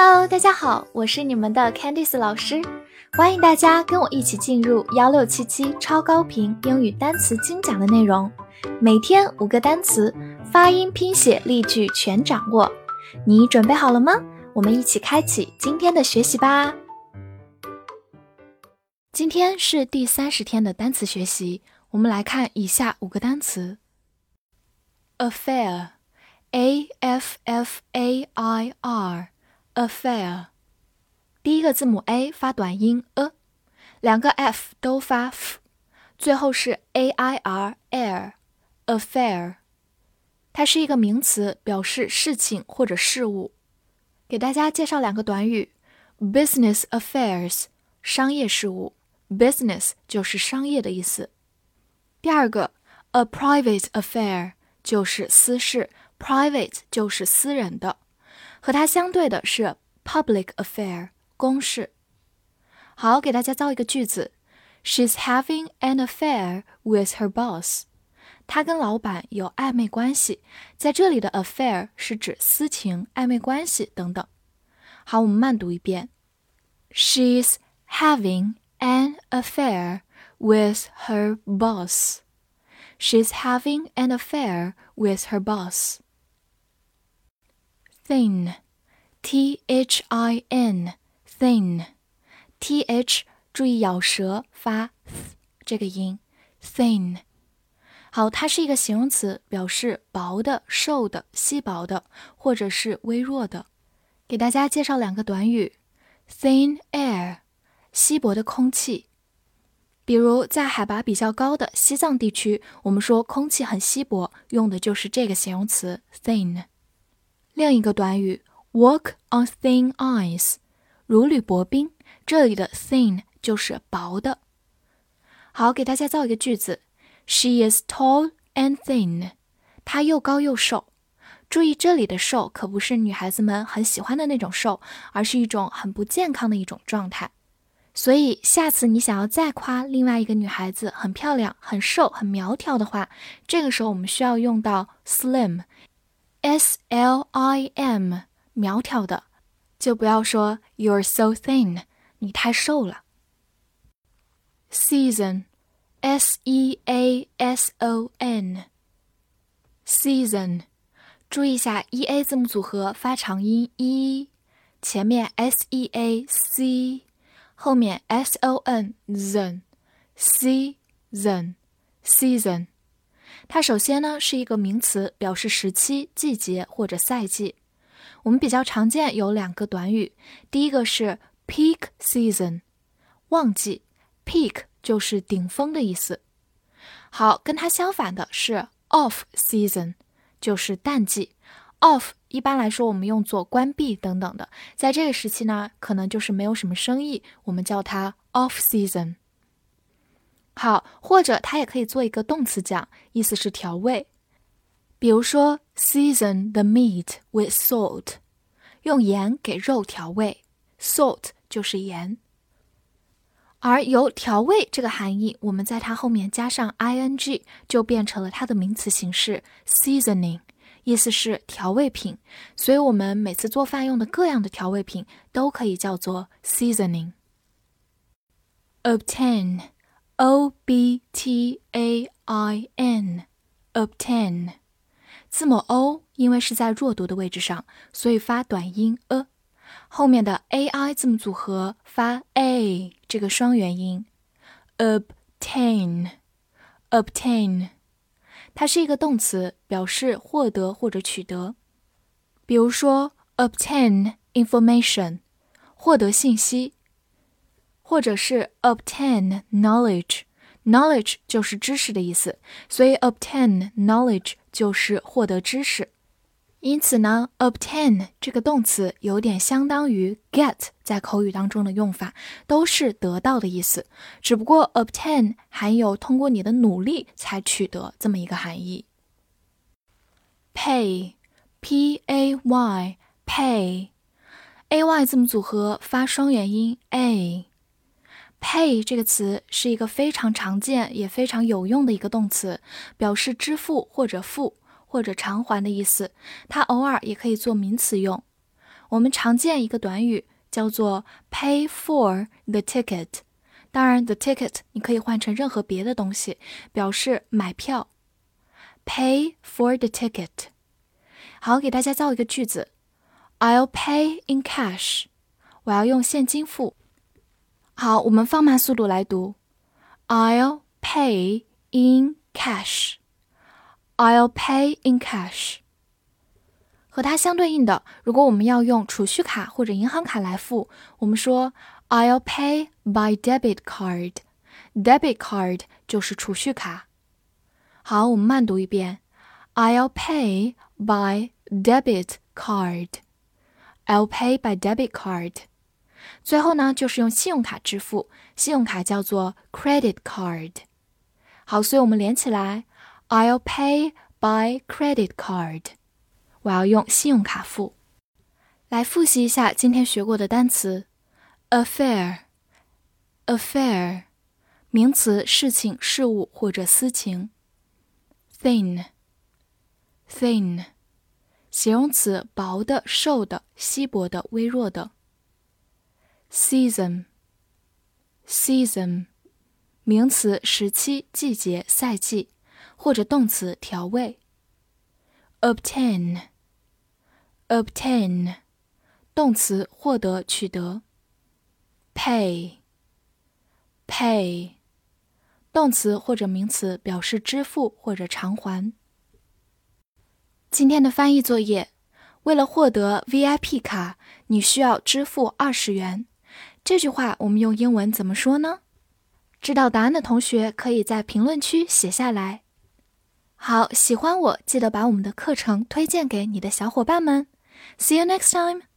Hello， 大家好，我是你们的 Candice 老师，欢迎大家跟我一起进入1677超高频英语单词精讲的内容。每天5个单词，发音、拼写、例句全掌握。你准备好了吗？我们一起开启今天的学习吧。今天是第30天的单词学习，我们来看以下5个单词。Affair, A-F-F-A-I-R Affair 第一个字母 A 发短音 a， 两个 F 都发 f， 最后是 A-I-R Air Affair 它是一个名词，表示事情或者事物。给大家介绍2个短语 Business Affairs 商业事务 Business 就是商业的意思。第二个 A Private Affair 就是私事 Private 就是私人的，和它相对的是 public affair 公事。好，给大家造一个句子 She's having an affair with her boss 她跟老板有暧昧关系，在这里的 affair 是指私情、暧昧关系等等。好，我们慢读一遍 She's having an affair with her boss She's having an affair with her boss Thin, T-H-I-N, thin, T-H 注意咬舌发 th 这个音 thin 好，它是一个形容词，表示薄的、瘦的、稀薄的或者是微弱的。给大家介绍2个短语 Thin air 稀薄的空气，比如在海拔比较高的西藏地区，我们说空气很稀薄，用的就是这个形容词 thin。另一个短语 walk on thin ice 如履薄冰，这里的 thin 就是薄的。好，给大家造一个句子 She is tall and thin 她又高又瘦，注意这里的瘦可不是女孩子们很喜欢的那种瘦，而是一种很不健康的一种状态。所以下次你想要再夸另外一个女孩子很漂亮、很瘦、很苗条的话，这个时候我们需要用到 slim S-L-I-M 苗条的，就不要说 You're so thin 你太瘦了。 Season S-E-A-S-O-N Season 注意一下 E-A 字母组合发长音 E 前面 S-E-A-C 后面 S-O-N Season Season它首先呢是一个名词，表示时期、季节或者赛季。我们比较常见有2个短语，第一个是 peak season 旺季 peak 就是顶峰的意思。好，跟它相反的是 off season 就是淡季 off 一般来说我们用作关闭等等的，在这个时期呢可能就是没有什么生意，我们叫它 off season。好，或者它也可以做一个动词讲，意思是调味。比如说 season the meat with salt 用盐给肉调味 salt 就是盐。而由调味这个含义，我们在它后面加上 ing 就变成了它的名词形式 seasoning 意思是调味品，所以我们每次做饭用的各样的调味品都可以叫做 seasoning。 Obtain O-B-T-A-I-N Obtain 字母 O 因为是在弱读的位置上，所以发短音 a 后面的 AI 字母组合发 A 这个双元音 Obtain Obtain 它是一个动词，表示获得或者取得。比如说 Obtain information 获得信息，或者是 obtain knowledge knowledge 就是知识的意思，所以 obtain knowledge 就是获得知识。因此呢 obtain 这个动词有点相当于 get 在口语当中的用法，都是得到的意思，只不过 obtain 含有通过你的努力才取得这么一个含义。 Pay P-A-Y Pay A-Y 字母组合发双元音 A Pay 这个词是一个非常常见也非常有用的一个动词，表示支付或者付或者偿还的意思，它偶尔也可以做名词用。我们常见一个短语叫做 pay for the ticket。当然 the ticket 你可以换成任何别的东西，表示买票。Pay for the ticket。好，给大家造一个句子。I'll pay in cash。我要用现金付。好，我们放慢速度来读。I'll pay in cash。I'll pay in cash。和它相对应的，如果我们要用储蓄卡或者银行卡来付，我们说 I'll pay by debit card。Debit card 就是储蓄卡。好，我们慢读一遍。I'll pay by debit card。I'll pay by debit card。最后呢，就是用信用卡支付，信用卡叫做 credit card。好，所以我们连起来 I'll pay by credit card。我要用信用卡付。来复习一下今天学过的单词 affair 名词，事情、事物或者私情。 thin 形容词，薄的、瘦的、稀薄的、微弱的。 season 名词，时期、季节、赛季，或者动词，调味。obtain 动词，获得、取得。 pay 动词或者名词，表示支付或者偿还。今天的翻译作业，为了获得 VIP 卡，你需要支付20元。这句话我们用英文怎么说呢？知道答案的同学可以在评论区写下来。好，喜欢我，记得把我们的课程推荐给你的小伙伴们。See you next time!